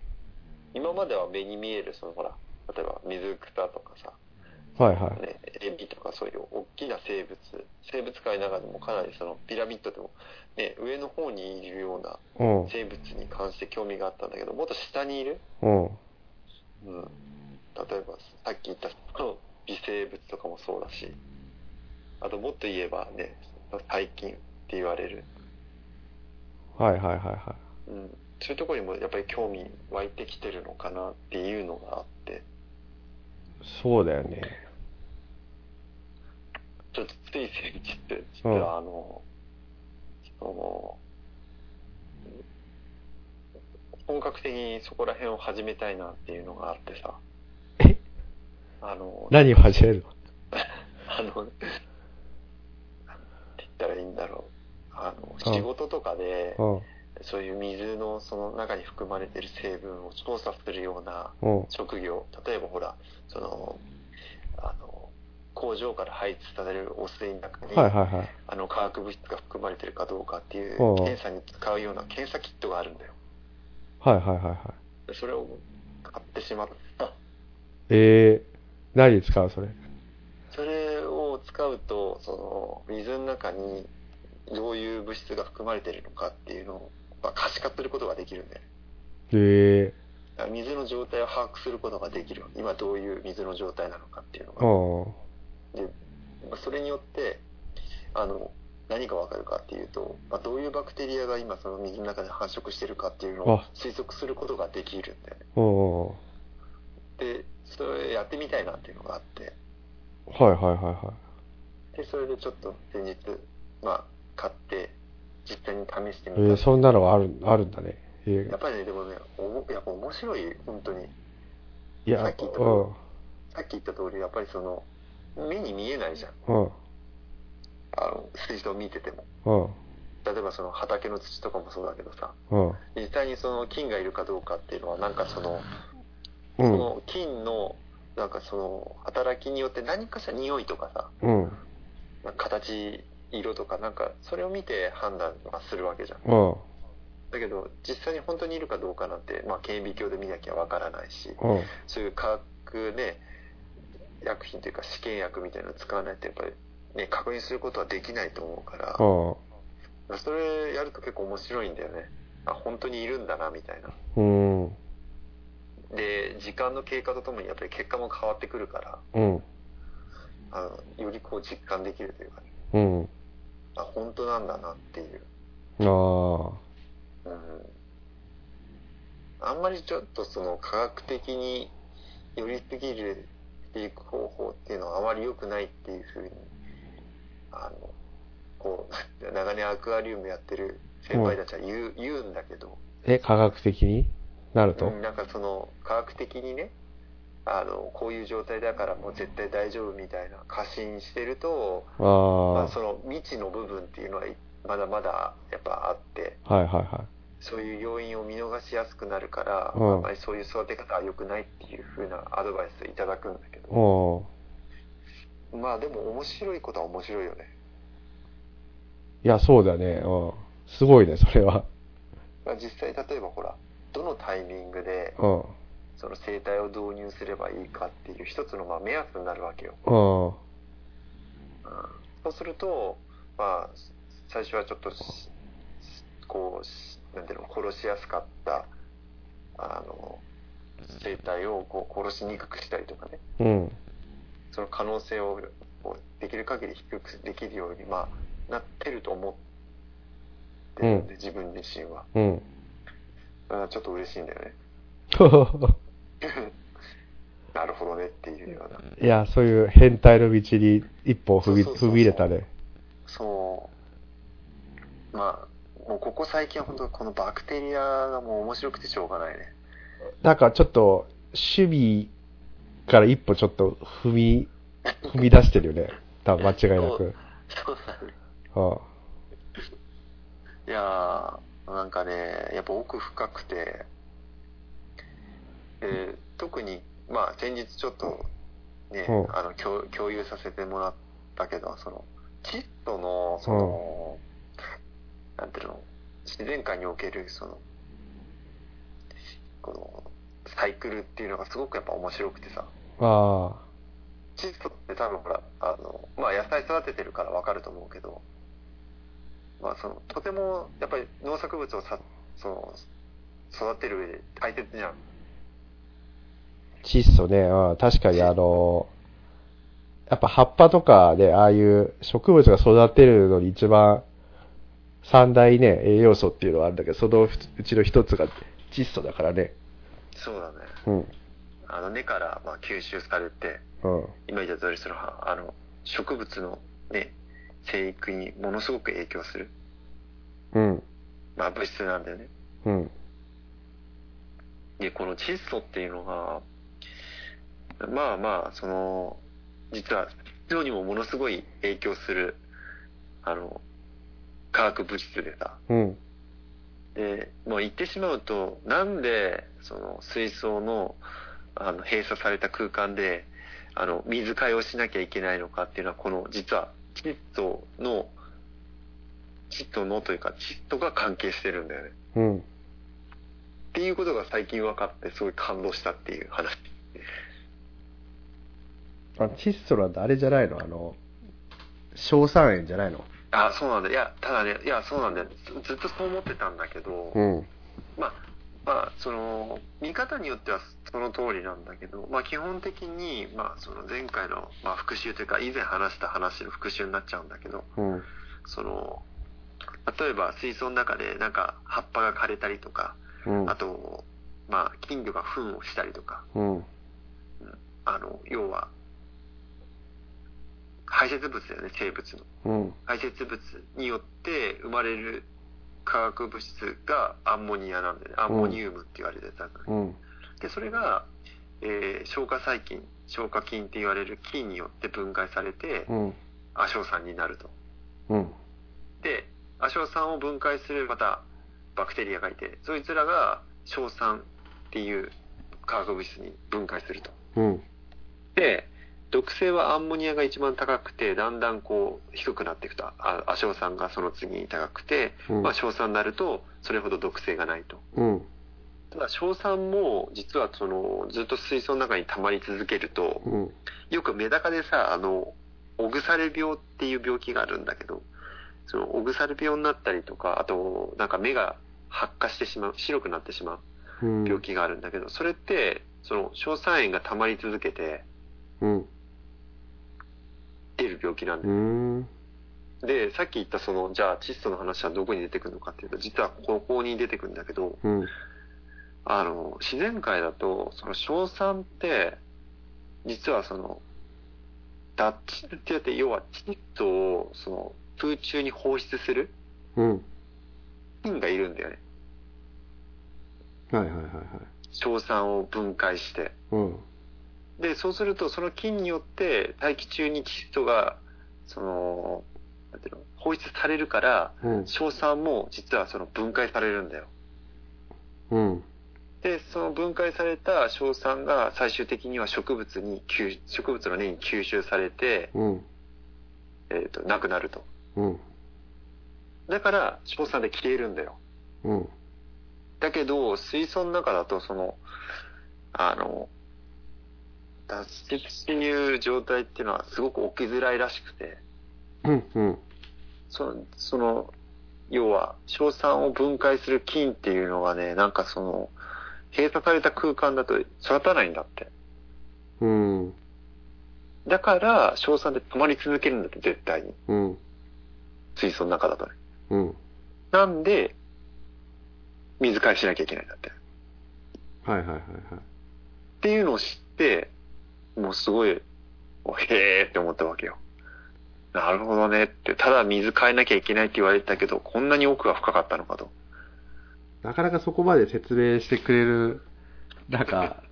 今までは目に見えるそのほら例えば水草とかさ、はいはいね、エビとかそういう大きな生物生物界の中でもかなりそのピラミッドでも、ね、上の方にいるような生物に関して興味があったんだけど、もっと下にいる、うんうん、例えばさっき言った微生物とかもそうだし、あともっと言えばね細菌って言われる、はいはいはいはい、うん、そういうところにもやっぱり興味湧いてきてるのかなっていうのがあって。そうだよね。ちょっとつい先日って実はあの、うん、その本格的にそこら辺を始めたいなっていうのがあってさ。え？あの何を始めるの？あのなんて言ったらいいんだろう。あの仕事とかで、うん、そういう水のその中に含まれている成分を調査するような職業、うん、例えばほらそのあの工場から排出される汚水の中に、はいはいはい、あの化学物質が含まれているかどうかっていう検査に使うような検査キットがあるんだよ。はいはいはいはい。それを買ってしまった。えー、何に使うそれ？それを使うとその水の中にどういう物質が含まれているのかっていうのをまあ、可視化することができるんだよね。へえ。水の状態を把握することができる。今どういう水の状態なのかっていうのが。で、それによってあの何がわかるかっていうと、まあ、どういうバクテリアが今その水の中で繁殖してるかっていうのを推測することができるんだよね。おで、それやってみたいなっていうのがあって。はいはいはいはい。で、それでちょっと先日まあ買って。実際に試してみた、えー、そんなのはある、あるんだね、えー、やっぱりね、でもね、やっぱ面白い、本当に。いや、さっき言った、うん、さっき言った通り、やっぱりその目に見えないじゃん、うん、あの水槽見てても、うん、例えばその畑の土とかもそうだけどさ、うん、実際にその菌がいるかどうかっていうのはなんかその、うん、その菌のなんかその働きによって何かしら匂いとかさ、うん、なんか形色とかなんかそれを見て判断するわけじゃん、うん、だけど実際に本当にいるかどうかなんて、まあ、顕微鏡で見なきゃわからないし、うん、そういう化学ね薬品というか試験薬みたいなの使わないとやっぱりね確認することはできないと思うから、うん、それやると結構面白いんだよね。あ本当にいるんだなみたいな、うん、で時間の経過とともにやっぱり結果も変わってくるから、うん、あのよりこう実感できるというか、ね、うんあ本当なんだなっていう。ああ。うん。あんまりちょっとその科学的に寄りすぎるっていう方法っていうのはあまり良くないっていうふうにあのこう長年アクアリウムやってる先輩たちは言う、うん、言うんだけど。え科学的になると？うん、なんかその科学的にねあのこういう状態だからもう絶対大丈夫みたいな過信してるとあ、まあ、その未知の部分っていうのはまだまだやっぱあって、はいはいはい、そういう要因を見逃しやすくなるから、うん、あんまりそういう育て方は良くないっていう風なアドバイスをいただくんだけど、おまあでも面白いことは面白いよね。いやそうだね、うん、すごいねそれは。まあ、実際例えばほらどのタイミングで、うんその生態を導入すればいいかっていう一つのまあ目安になるわけよ。あ、うん、そうすると、まあ、最初はちょっとこうなんていうの殺しやすかったあの生態をこう殺しにくくしたりとかね、うん、その可能性をできる限り低くできるように、まあ、なってると思って、うん、で自分自身は、うん、だからちょっと嬉しいんだよね。なるほどねっていうような。いや、そういう変態の道に一歩踏み、そうそうそうそう踏み入れたね。そう。まあもうここ最近は本当このバクテリアがもう面白くてしょうがないね。なんかちょっと趣味から一歩ちょっと踏み踏み出してるよね。多分間違いなく。そうだね。ああ。いやーなんかね、やっぱ奥深くて、えー、特に。まあ、先日ちょっとね、うん、あの 共, 共有させてもらったけど、そのチットのその、うん、なんていうの、自然界におけるそのこのサイクルっていうのがすごくやっぱ面白くてさ。あ、チットって多分ほらあの、まあ、野菜育ててるからわかると思うけど、まあ、そのとてもやっぱり農作物をさその育てる上で大切じゃん。窒素ね、うん、確かにあの、やっぱ葉っぱとかで、ね、ああいう植物が育てるのに一番三大ね、栄養素っていうのはあるんだけど、そのうちの一つが窒素だからね。そうだね。うん。あの根からまあ吸収されて、うん、今言った通りそのあの植物のね生育にものすごく影響する。うん。まあ物質なんだよね。うん。でこの窒素っていうのがまあまあその実は非常にもものすごい影響するあの化学物質でさ、うん、でもう言ってしまうとなんでその水槽の、あの閉鎖された空間であの水替えをしなきゃいけないのかっていうのはこの実は窒素の窒素のというか窒素が関係してるんだよね、うん、っていうことが最近分かってすごい感動したっていう話。あ、窒素なんてあれじゃないの、あの硝酸塩じゃないの。ああ、そうなんだ。いや、ただね、いや、そうなんだよ、ずっとそう思ってたんだけど、うん、まあまあその見方によってはその通りなんだけど、まあ基本的にまあその前回のまあ復習というか以前話した話の復習になっちゃうんだけど、うん、その例えば水槽の中でなんか葉っぱが枯れたりとか、うん、あとまあ金魚が糞をしたりとか、うん、あの要は排泄物だよね、生物の、うん、排泄物によって生まれる化学物質がアンモニアなんで、ね、アンモニウムって言われてたんだね、うん、でそれが、えー、消化細菌、消化菌って言われる菌によって分解されて、うん、亜硝酸になると、うん、で亜硝酸を分解するまたバクテリアがいて、そいつらが硝酸っていう化学物質に分解すると、うん、で毒性はアンモニアが一番高くて、だんだんこう低くなっていくと、あ、亜硝酸がその次に高くて、うん、まあ硝酸になるとそれほど毒性がないと、うん、ただ硝酸も実はそのずっと水槽の中に溜まり続けると、うん、よくメダカでさ、あのオグサル病っていう病気があるんだけど、そのオグサル病になったりとか、あとなんか目が発火してしまう、白くなってしまう病気があるんだけど、うん、それってその硝酸塩が溜まり続けて、うん出る病気なんだよ。うーん。で、さっき言ったそのじゃあ窒素の話はどこに出てくるのかっていうと、実はここに出てくるんだけど、うん、あの自然界だとその硝酸って実はその脱窒ってやって要は窒素をその空中に放出する菌がいるんだよね。はいはいはいはい。硝酸を分解して。うん。でそうするとその菌によって大気中に窒素がそのなんていうの放出されるから、うん、硝酸も実はその分解されるんだよ、うん、でその分解された硝酸が最終的には植物に吸植物の根に吸収されて、うん、えーと、なくなると、うん、だから硝酸で消えるんだよ、うん、だけど水槽の中だとそのあの脱窒っていう状態っていうのはすごく起きづらいらしくて、うんうん、そ, その要は硝酸を分解する菌っていうのがね、なんかその閉鎖された空間だと育たないんだって、うん、だから硝酸で溜まり続けるんだって絶対に、うん、水素の中だとね、うん、なんで水替えしなきゃいけないんだって。はいはいはいはい。っていうのを知って、もうすごい、へーって思ったわけよ。なるほどねって、ただ水変えなきゃいけないって言われてたけど、こんなに奥が深かったのかと。なかなかそこまで説明してくれる、なんか、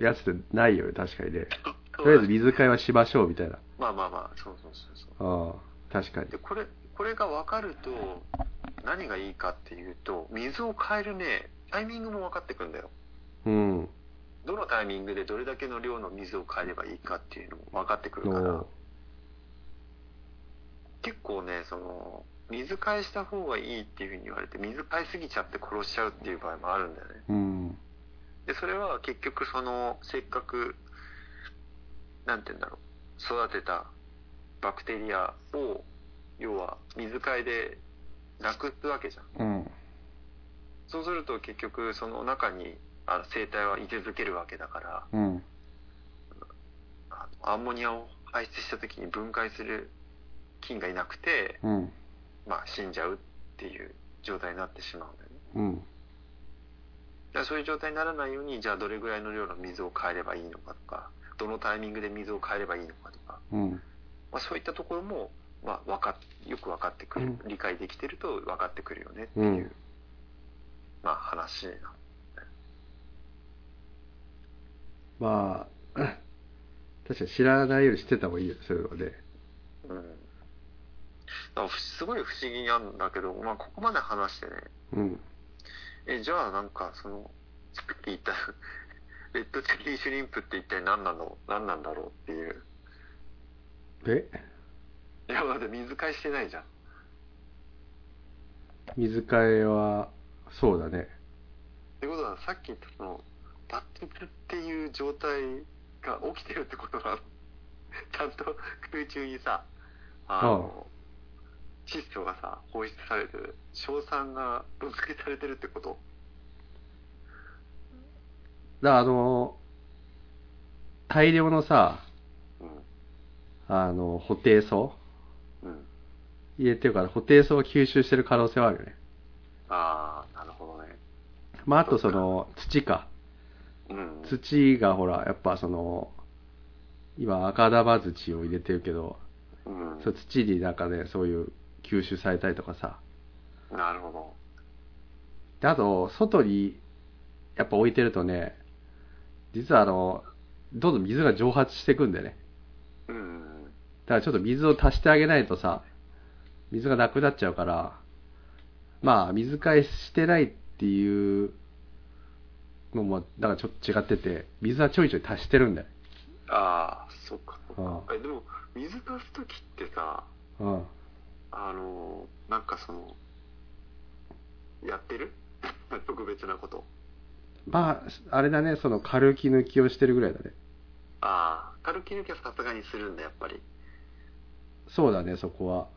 やつってないよね、確かにね。とりあえず水替えはしましょうみたいな。まあまあまあ、そうそうそうそう。ああ、確かに。で、これ、これが分かると、何がいいかっていうと、水を変えるね、タイミングも分かってくるんだよ。うん。どのタイミングでどれだけの量の水を変えればいいかっていうのも分かってくるから。結構ね、その水替えした方がいいっていう風に言われて、水替えすぎちゃって殺しちゃうっていう場合もあるんだよね。うん、でそれは結局そのせっかくなんて言うんだろう、育てたバクテリアを要は水替えでなくすわけじゃん。うん、そうすると結局その中にあの生態は居続けるわけだから、うん、あのアンモニアを排出した時に分解する菌がいなくて、うん、まあ死んじゃうっていう状態になってしまうんだよね。うん、だからそういう状態にならないように、じゃあどれぐらいの量の水を変えればいいのかとか、どのタイミングで水を変えればいいのかとか、うん、まあ、そういったところも、まあ、わかよく分かってくる、うん、理解できてると分かってくるよねっていう、うん、まあ話なんだよね。まあ確かに知らないより知ってた方がいいよ、それはね。うん、すごい不思議なんだけど、まあ、ここまで話してね、うん、えじゃあなんかそのさっき言ったレッドチリーシュリンプって一体何なの、何なんだろうっていう。えいやだって水替えしてないじゃん。水替えはそうだねってことは、さっき言ったその脱出っていう状態が起きてるってことなの。ちゃんと空中にさ、あの窒素がさ放出されてる、硝酸がぶつけされてるってこと。だからあの大量のさ、うん、あのホテイソウ、うん、入れてるからホテイソウを吸収してる可能性はあるよね。ああ、なるほどね。まああとその土か、うん、土がほらやっぱその今赤玉土を入れてるけど、うん、そう土になんかね、そういう吸収されたりとかさ。なるほど。であと外にやっぱ置いてるとね、実はあのどんどん水が蒸発していくんだよね。うん。だからちょっと水を足してあげないとさ、水がなくなっちゃうから、まあ水替えしてないっていうのもだからちょっと違ってて、水はちょいちょい足してるんだよ。ああ、そっかそっか。ああ、えでも水出すときってさ、ああ、あのなんかそのやってる特別なこと。まああれだね、その軽気抜きをしてるぐらいだね。ああ、軽気抜きはさすがにするんだやっぱり。そうだね、そこは。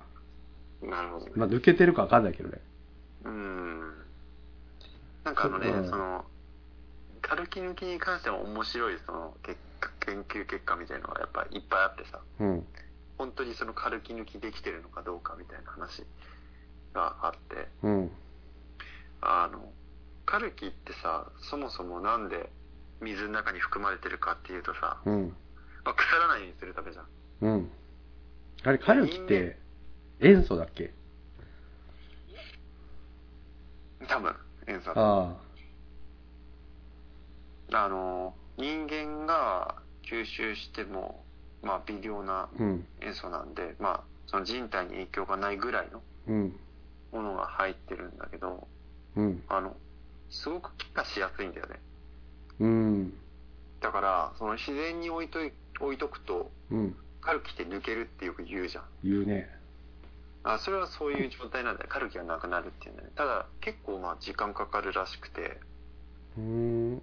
なるほど、ね。まあ抜けてるかわかんないけどね。うーん。なんかあのね、その軽気抜きに関しては面白いその結研究結果みたいなのがやっぱりいっぱいあってさ、うん、本当にその軽気抜きできてるのかどうかみたいな話があって、うん、あの軽気ってさ、そもそもなんで水の中に含まれてるかっていうとさ、うん、まあ、腐らないようにするためじゃん。うん、あれ軽気って塩素だっけ？多分塩素だ。ああ、あの人間が吸収しても、まあ、微量な塩素なんで、うん、まあ、その人体に影響がないぐらいのものが入ってるんだけど、うん、あのすごく気化しやすいんだよね。うん、だからその自然に置いとい、置いとくと、うん、カルキって抜けるってよく言うじゃん。言うね。あ、それはそういう状態なんだよ。カルキがなくなるっていうんだね。ただ結構まあ時間かかるらしくて、うーん、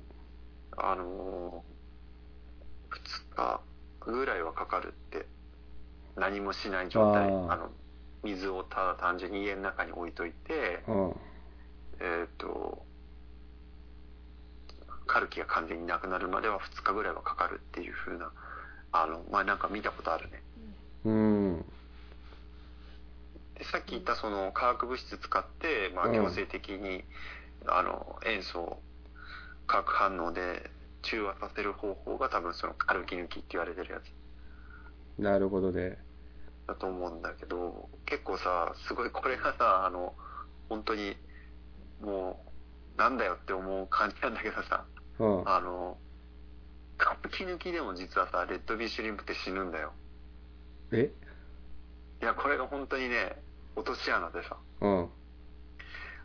あのふつかぐらいはかかるって。何もしない状態、ああの水をただ単純に家の中に置いといて、うん、えっとカルキが完全になくなるまではふつかぐらいはかかるっていう風な、あの前なんか見たことあるね。うん、さっき言ったその化学物質使って、まあ、強制的に、うん、あの塩素を化学反応で中和させる方法が多分そのアルキ抜きって言われてるやつ。なるほどね。だと思うんだけど、結構さ、すごいこれがさ、あの本当にもうなんだよって思う感じなんだけどさ、うん、あのカブキ抜きでも実はさレッドビーシュリンプって死ぬんだよ。え？いや、これが本当にね落とし穴でさ、うん、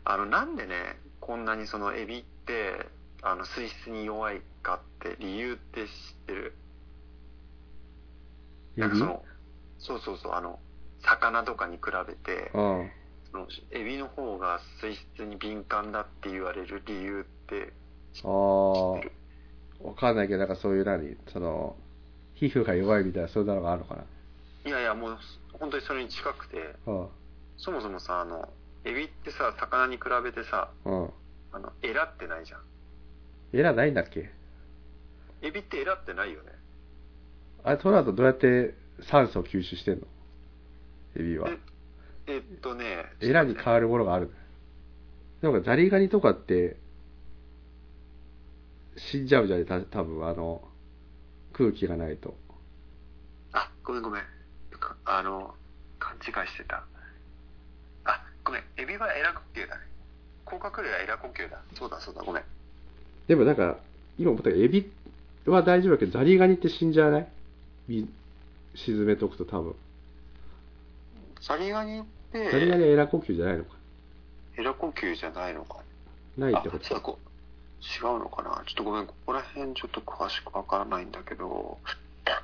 あのなんでねこんなにそのエビってあの水質に弱いかって理由って知ってる？なんかそのそうそうそう、あの魚とかに比べて、うん、そのエビの方が水質に敏感だって言われる理由って知ってる？わかんないけど、なんかそういう何その皮膚が弱いみたいなそういうのがあるのかな。いやいや、もう本当にそれに近くて、うん、そもそもさ、あのエビってさ魚に比べてさ、うん、あのエラってないじゃん。エラないんだっけ？エビってエラってないよね。あれ、その後どうやって酸素を吸収してんの？エビは。え, えっとね。エラに変わるものがある。なんかザリガニとかって死んじゃうじゃん、た多分あの空気がないと。あ、ごめんごめん。あの勘違いしてた。あ、ごめん。エビはエラ呼吸だね。甲殻類はエラ呼吸だ。そうだそうだ。ごめん。でもなんか今思ったけどエビは大丈夫だけどザリガニって死んじゃわない？沈めとくと多分。ザリガニって。ザリガニはエラ呼吸じゃないのか。エラ呼吸じゃないのか。ないってこと。あ、違うのかな。ちょっとごめん、ここら辺ちょっと詳しくわからないんだけど、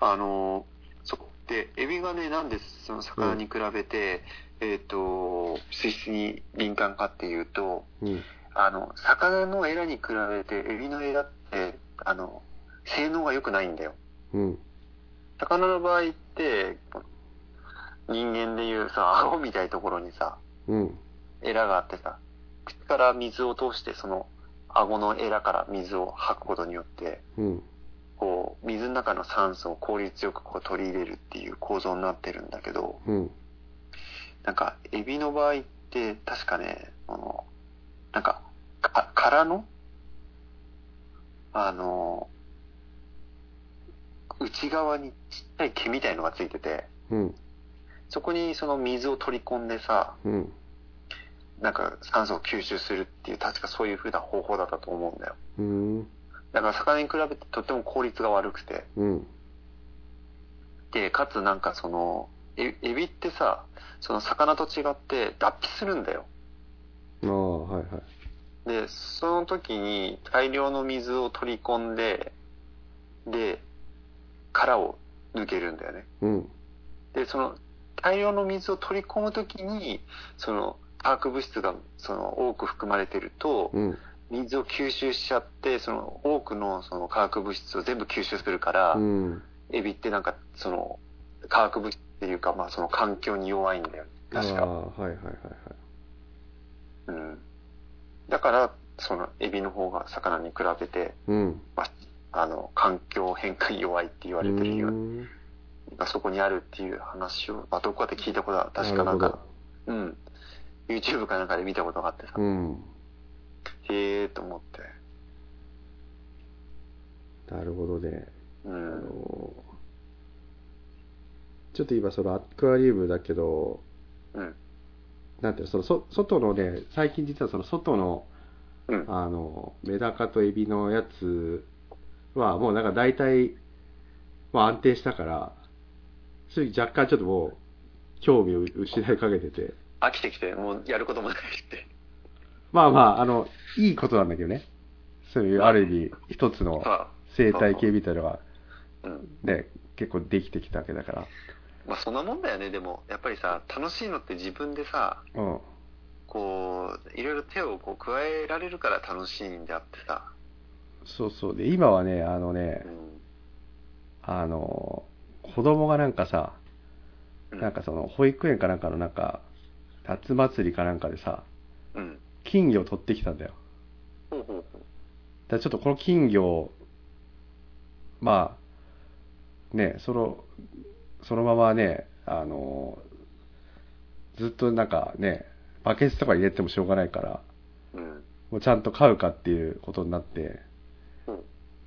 あのそこでエビがねなんでその魚に比べて、うん、えっと水質に敏感かっていうと、うん、あの魚のエラに比べてエビのエラってあの性能が良くないんだよ。うん。魚の場合って人間でいうさ顎みたいなところにさ、うん、エラがあってさ、口から水を通してその顎のエラから水を吐くことによって、うん、こう水の中の酸素を効率よくこう取り入れるっていう構造になってるんだけど、うん、なんかエビの場合って確かねあのなんか殻のあの内側にちっちゃい毛みたいのがついてて、うん、そこにその水を取り込んでさ、うん、なんか酸素を吸収するっていう確かそういう風な方法だったと思うんだよ。うん、だから魚に比べてとっても効率が悪くて、うん、でかつなんかそのエビってさその魚と違って脱皮するんだよ。あー、はいはい、でその時に大量の水を取り込んでで殻を抜けるんだよね、うん、でその大量の水を取り込むときにその化学物質がその多く含まれてると、うん、水を吸収しちゃってその多くのその化学物質を全部吸収するから、うん、エビってなんかその化学物質っていうかまあその環境に弱いんだよね確か。あ、はいはいはいはい、うん、だからそのエビの方が魚に比べて、うんまああの環境変化に弱いって言われてるようにそこにあるっていう話を、まあ、どこかで聞いたことは確かなんか、うん、YouTube かなんかで見たことがあってさ、うん、へえと思って。なるほどね、うん、あのちょっと今そのアクアリウムだけど、うん、なんていうのそのそ外のね最近実はその外の、うん、あのメダカとエビのやつはもうなんか大体、まあ、安定したから若干ちょっともう興味を失いかけてて飽きてきてもうやることもないってまあまああのいいことなんだけどねそういうある意味一つの生態系みたいなのが、ね、結構できてきたわけだからまあそんなもんだよね。でもやっぱりさ楽しいのって自分でさ、うん、こういろいろ手をこう加えられるから楽しいんであってさそうそうで今はねあのね、うん、あの子供がなんかさ、うん、なんかその保育園かなんかのなんか夏祭りかなんかでさ、うん、金魚を取ってきたんだよ、うん、だからちょっとこの金魚をまあねそのそのままねあのずっとなんかねバケツとか入れてもしょうがないから、うん、もうちゃんと買うかっていうことになって、うん、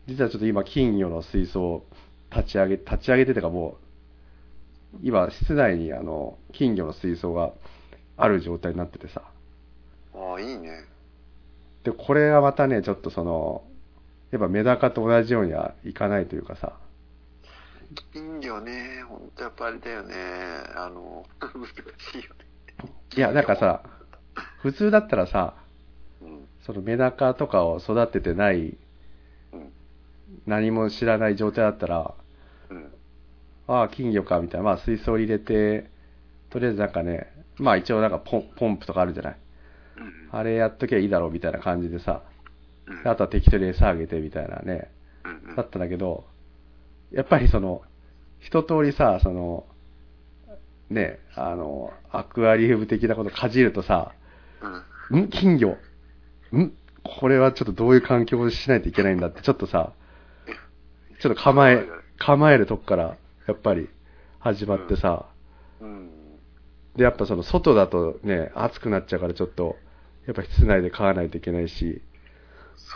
実はちょっと今金魚の水槽を立ち上げ立ち上げててかもう今室内にあの金魚の水槽がある状態になっててさ。ああいいね。でこれがまたねちょっとそのやっぱメダカと同じようにはいかないというかさ。金魚ね、ほんとやっぱあれだよね、あの難しいよね。いやなんかさ、普通だったらさ、うん、そのメダカとかを育ててない、うん、何も知らない状態だったら、うん、ああ金魚かみたいな、まあ水槽入れてとりあえずなんかね、まあ一応なんかポン、ポンプとかあるじゃない、うん、あれやっときゃいいだろうみたいな感じでさ、うん、であとは適当に餌あげてみたいなね、うん、だったんだけど。やっぱりその一通りさそのねあのアクアリウム的なことかじるとさ、うん、ん金魚んこれはちょっとどういう環境をしないといけないんだってちょっとさちょっと構え構えるとこからやっぱり始まってさ、うんうん、でやっぱその外だとね暑くなっちゃうからちょっとやっぱ室内で飼わないといけないし。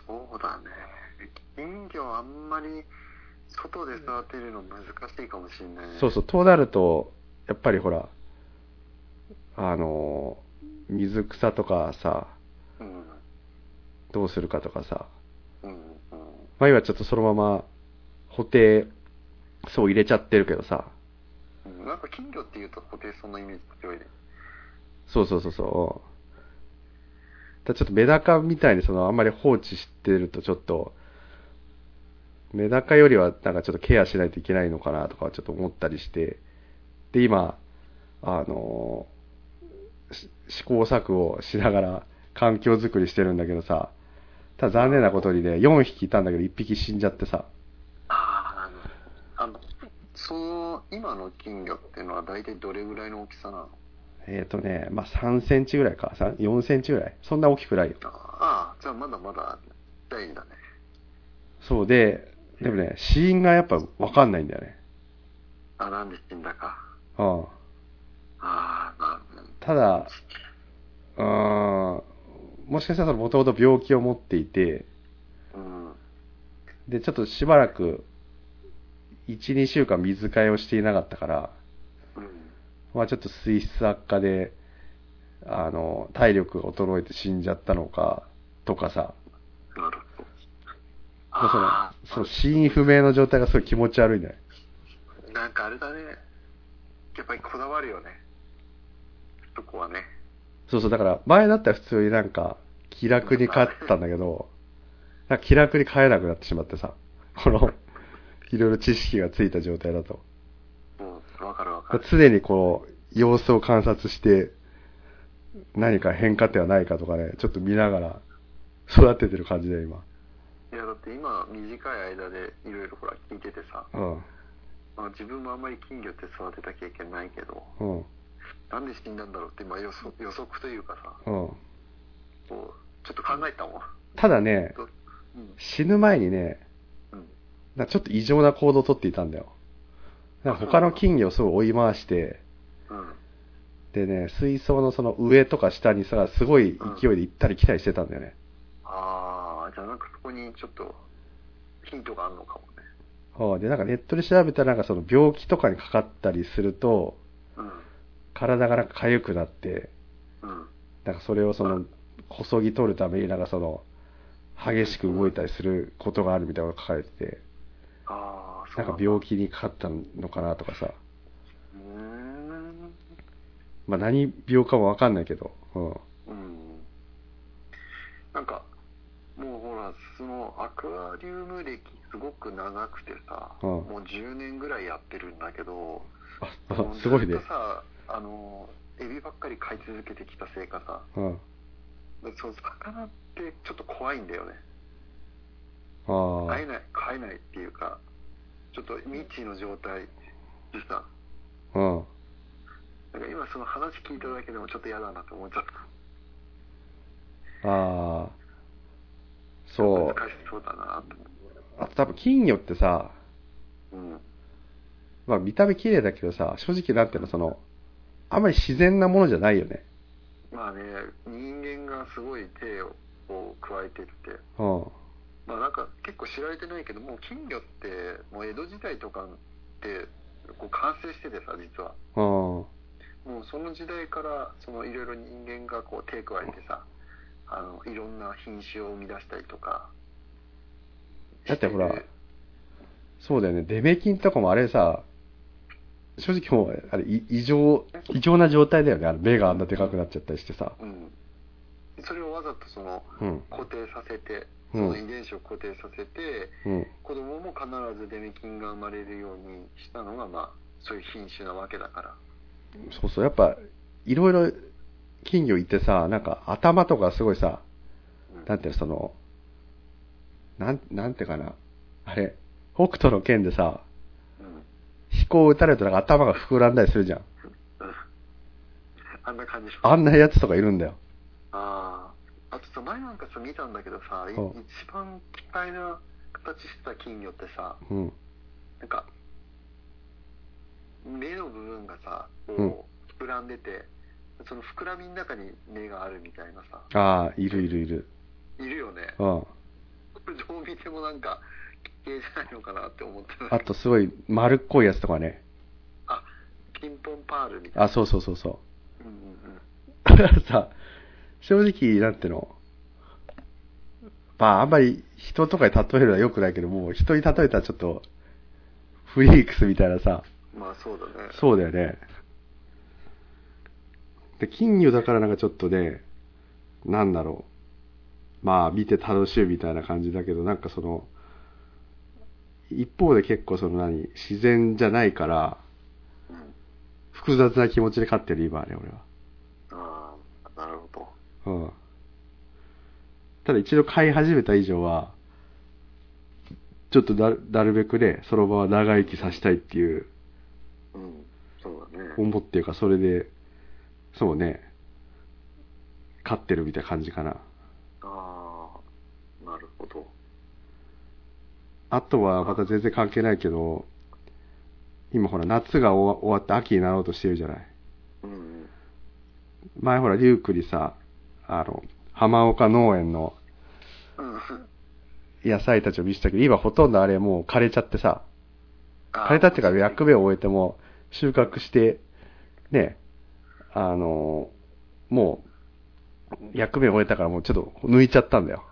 そうだね、金魚あんまり外で育てるの難しいかもしれないね。そうそう、となるとやっぱりほらあの水草とかさ、うん、どうするかとかさ、うんうん、まあ今ちょっとそのまま補定そう入れちゃってるけどさ、うん、なんか金魚っていうと補定そんなイメージ強いね。そうそうそうそう。だちょっとメダカみたいにそのあんまり放置してるとちょっとメダカよりはなんかちょっとケアしないといけないのかなとかちょっと思ったりして、で今あの試行錯誤をしながら環境づくりしてるんだけどさ、ただ残念なことにねよんひきいたんだけどいっぴき死んじゃってさ。ああ、あのその今の金魚っていうのは大体どれぐらいの大きさなの？えっとねまあさんセンチぐらいかよんセンチぐらい、そんな大きくないよ。ああじゃあまだまだ大事だね。そうででもね、死因がやっぱ分かんないんだよね。あ、なんで死んだか。うん。ああ、なるほど。ただ、うーん、もしかしたらもともと病気を持っていて、うん、で、ちょっとしばらく、いち、にしゅうかん水替えをしていなかったから、うん、まあちょっと水質悪化で、あの、体力が衰えて死んじゃったのか、とかさ。なるほど。そのその死因不明の状態がすごい気持ち悪いね。なんかあれだね、やっぱりこだわるよね、そこはね。そうそう、だから前だったら普通になんか気楽に飼ったんだけど、なんか気楽に飼えなくなってしまってさ、このいろいろ知識がついた状態だと。うん、わかるわかる。常にこう様子を観察して何か変化点はないかとかね、ちょっと見ながら育ててる感じだよ今。いやだって今短い間でいろいろほら聞いててさ、うんまあ、自分もあんまり金魚って育てた経験ないけど、うん、なんで死んだんだろうって今予測、予測というかさ、うん、こうちょっと考えたもん。ただね、うん、死ぬ前にね、うん、なんかちょっと異常な行動をとっていたんだよ。なんか他の金魚をすごい追い回して、うん、でね水槽のその上とか下にさすごい勢いで行ったり来たりしてたんだよね、うん、ああじゃあなんかそこにちょっとヒントがあるのかもね。はあ、でなんかネットで調べたらなんかその病気とかにかかったりすると、うん、体がなんか痒くなって、うん、なんかそれをそのこそぎ取るためになんかその激しく動いたりすることがあるみたいなのが書かれてて、うん、なんか病気にかかったのかなとかさ、うーんまあ何病かもわかんないけど、うん、うん、なんか。もうほらそのアクアリウム歴すごく長くてさ、うん、もうじゅうねんぐらいやってるんだけど、あすごいね。ずっとさあのエビばっかり飼い続けてきたせいかさ、うん、そう魚ってちょっと怖いんだよね。あ飼えない飼えないっていうかちょっと未知の状態でさ、うん、だから今その話聞いただけでもちょっと嫌だなと思っちゃった。ああそう。難しそうだなと。あと多分金魚ってさ、うん、まあ見た目綺麗だけどさ、正直なんていうのそのあまり自然なものじゃないよね。まあね、人間がすごい手をこう加えてって、うん、まあなんか結構知られてないけど、もう金魚ってもう江戸時代とかってこう完成しててさ、実は、うん、もうその時代からそのいろいろ人間がこう手加えてさ、あのいろんな品種を生み出したりとか。だってほら、そうだよね、デメキンとかもあれさ、正直もうあれ異常異常な状態だよね。あの目があんなでかくなっちゃったりしてさ、うん、それをわざとその、うん、固定させて、その遺伝子を固定させて、うん、子供も必ずデメキンが生まれるようにしたのが、まあそういう品種なわけだから。そうそう、やっぱいろいろ金魚いてさ、なんか頭とかすごいさ、うん、なんていうの、そのなんなんてかな、あれ北斗の拳でさ、飛行を打たれるとなんか頭が膨らんだりするじゃん。あんな感じ。あんなやつとかいるんだよ。ああ。あとさ、前なんかさ見たんだけどさ、一番奇怪な形してた金魚ってさ、うん、なんか目の部分がさ、こう膨らんでて、うん、その膨らみの中に目があるみたいなさ。ああ、いるいるいる。いるよね。うん。どう見てもなんか。じゃないのかなって思ってます。あとすごい丸っこいやつとかね。あ、ピンポンパールみたいな。あ、そうそうそうそう。うんうんうん。さ、正直なんての、まああんまり人とかに例えるのは良くないけど、もう人に例えたらちょっとフリークスみたいなさ。まあそうだね。そうだよね。で、金魚だからなんかちょっとね、なんだろう、まあ見て楽しいみたいな感じだけど、なんかその。一方で結構その何自然じゃないから、うん、複雑な気持ちで飼ってる今はね、俺は。ああ、なるほど。うん。ただ一度飼い始めた以上はちょっとな る, なるべくね、その場は長生きさせたいっていう、うん、そうだね。思ってるか、それでそうね、飼ってるみたいな感じかな。ああ、なるほど。あとはまた全然関係ないけど、今ほら夏が終わって秋になろうとしてるじゃない。うん、前ほらリュウクにさ、あの浜岡農園の野菜たちを見せたけど、今ほとんどあれもう枯れちゃってさ、枯れたっていうか役目を終えても収穫してね、あのもう役目を終えたからもうちょっと抜いちゃったんだよ。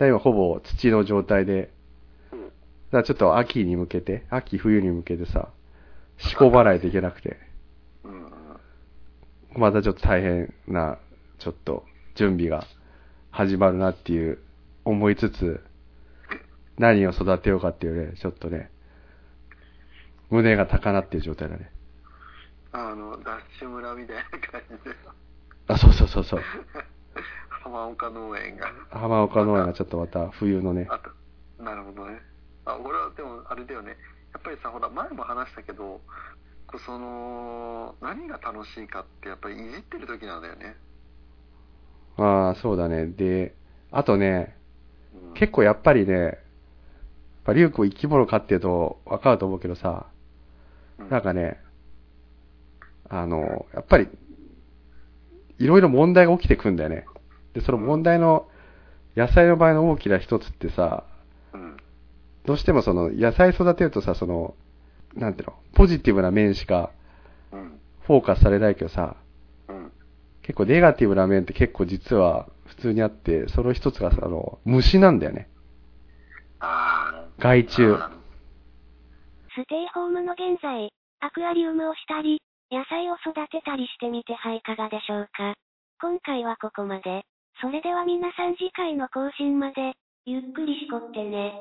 今ほぼ土の状態で、うん、だからちょっと秋に向けて、秋冬に向けてさ、仕込まないといけなくて、うん、またちょっと大変な、ちょっと準備が始まるなっていう思いつつ、何を育てようかっていうね、ちょっとね、胸が高鳴っていう状態だね。あの、ダッシュ村みたいな感じで。あ、そうそうそうそう。浜岡農園が浜岡農園がちょっとまた冬のね、あと、なるほどね。あ、俺はでもあれだよね、やっぱりさ、ほら前も話したけど、その何が楽しいかってやっぱりいじってる時なんだよね。ああ、そうだね。で、あとね、うん、結構やっぱりね、やっぱリュウ君生き物飼ってると分かると思うけどさ、うん、なんかね、あのやっぱりいろいろ問題が起きてくんだよね。で、その問題の野菜の場合の大きな一つってさ、うん、どうしてもその野菜育てるとさ、そのなんていうの、ポジティブな面しかフォーカスされないけどさ、うん、結構ネガティブな面って結構実は普通にあって、その一つがさ、あの虫なんだよね。あ、害虫。ステイホームの現在、アクアリウムをしたり野菜を育てたりしてみてはいかがでしょうか。今回はここまで。それでは皆さん、次回の更新までゆっくりしこってね。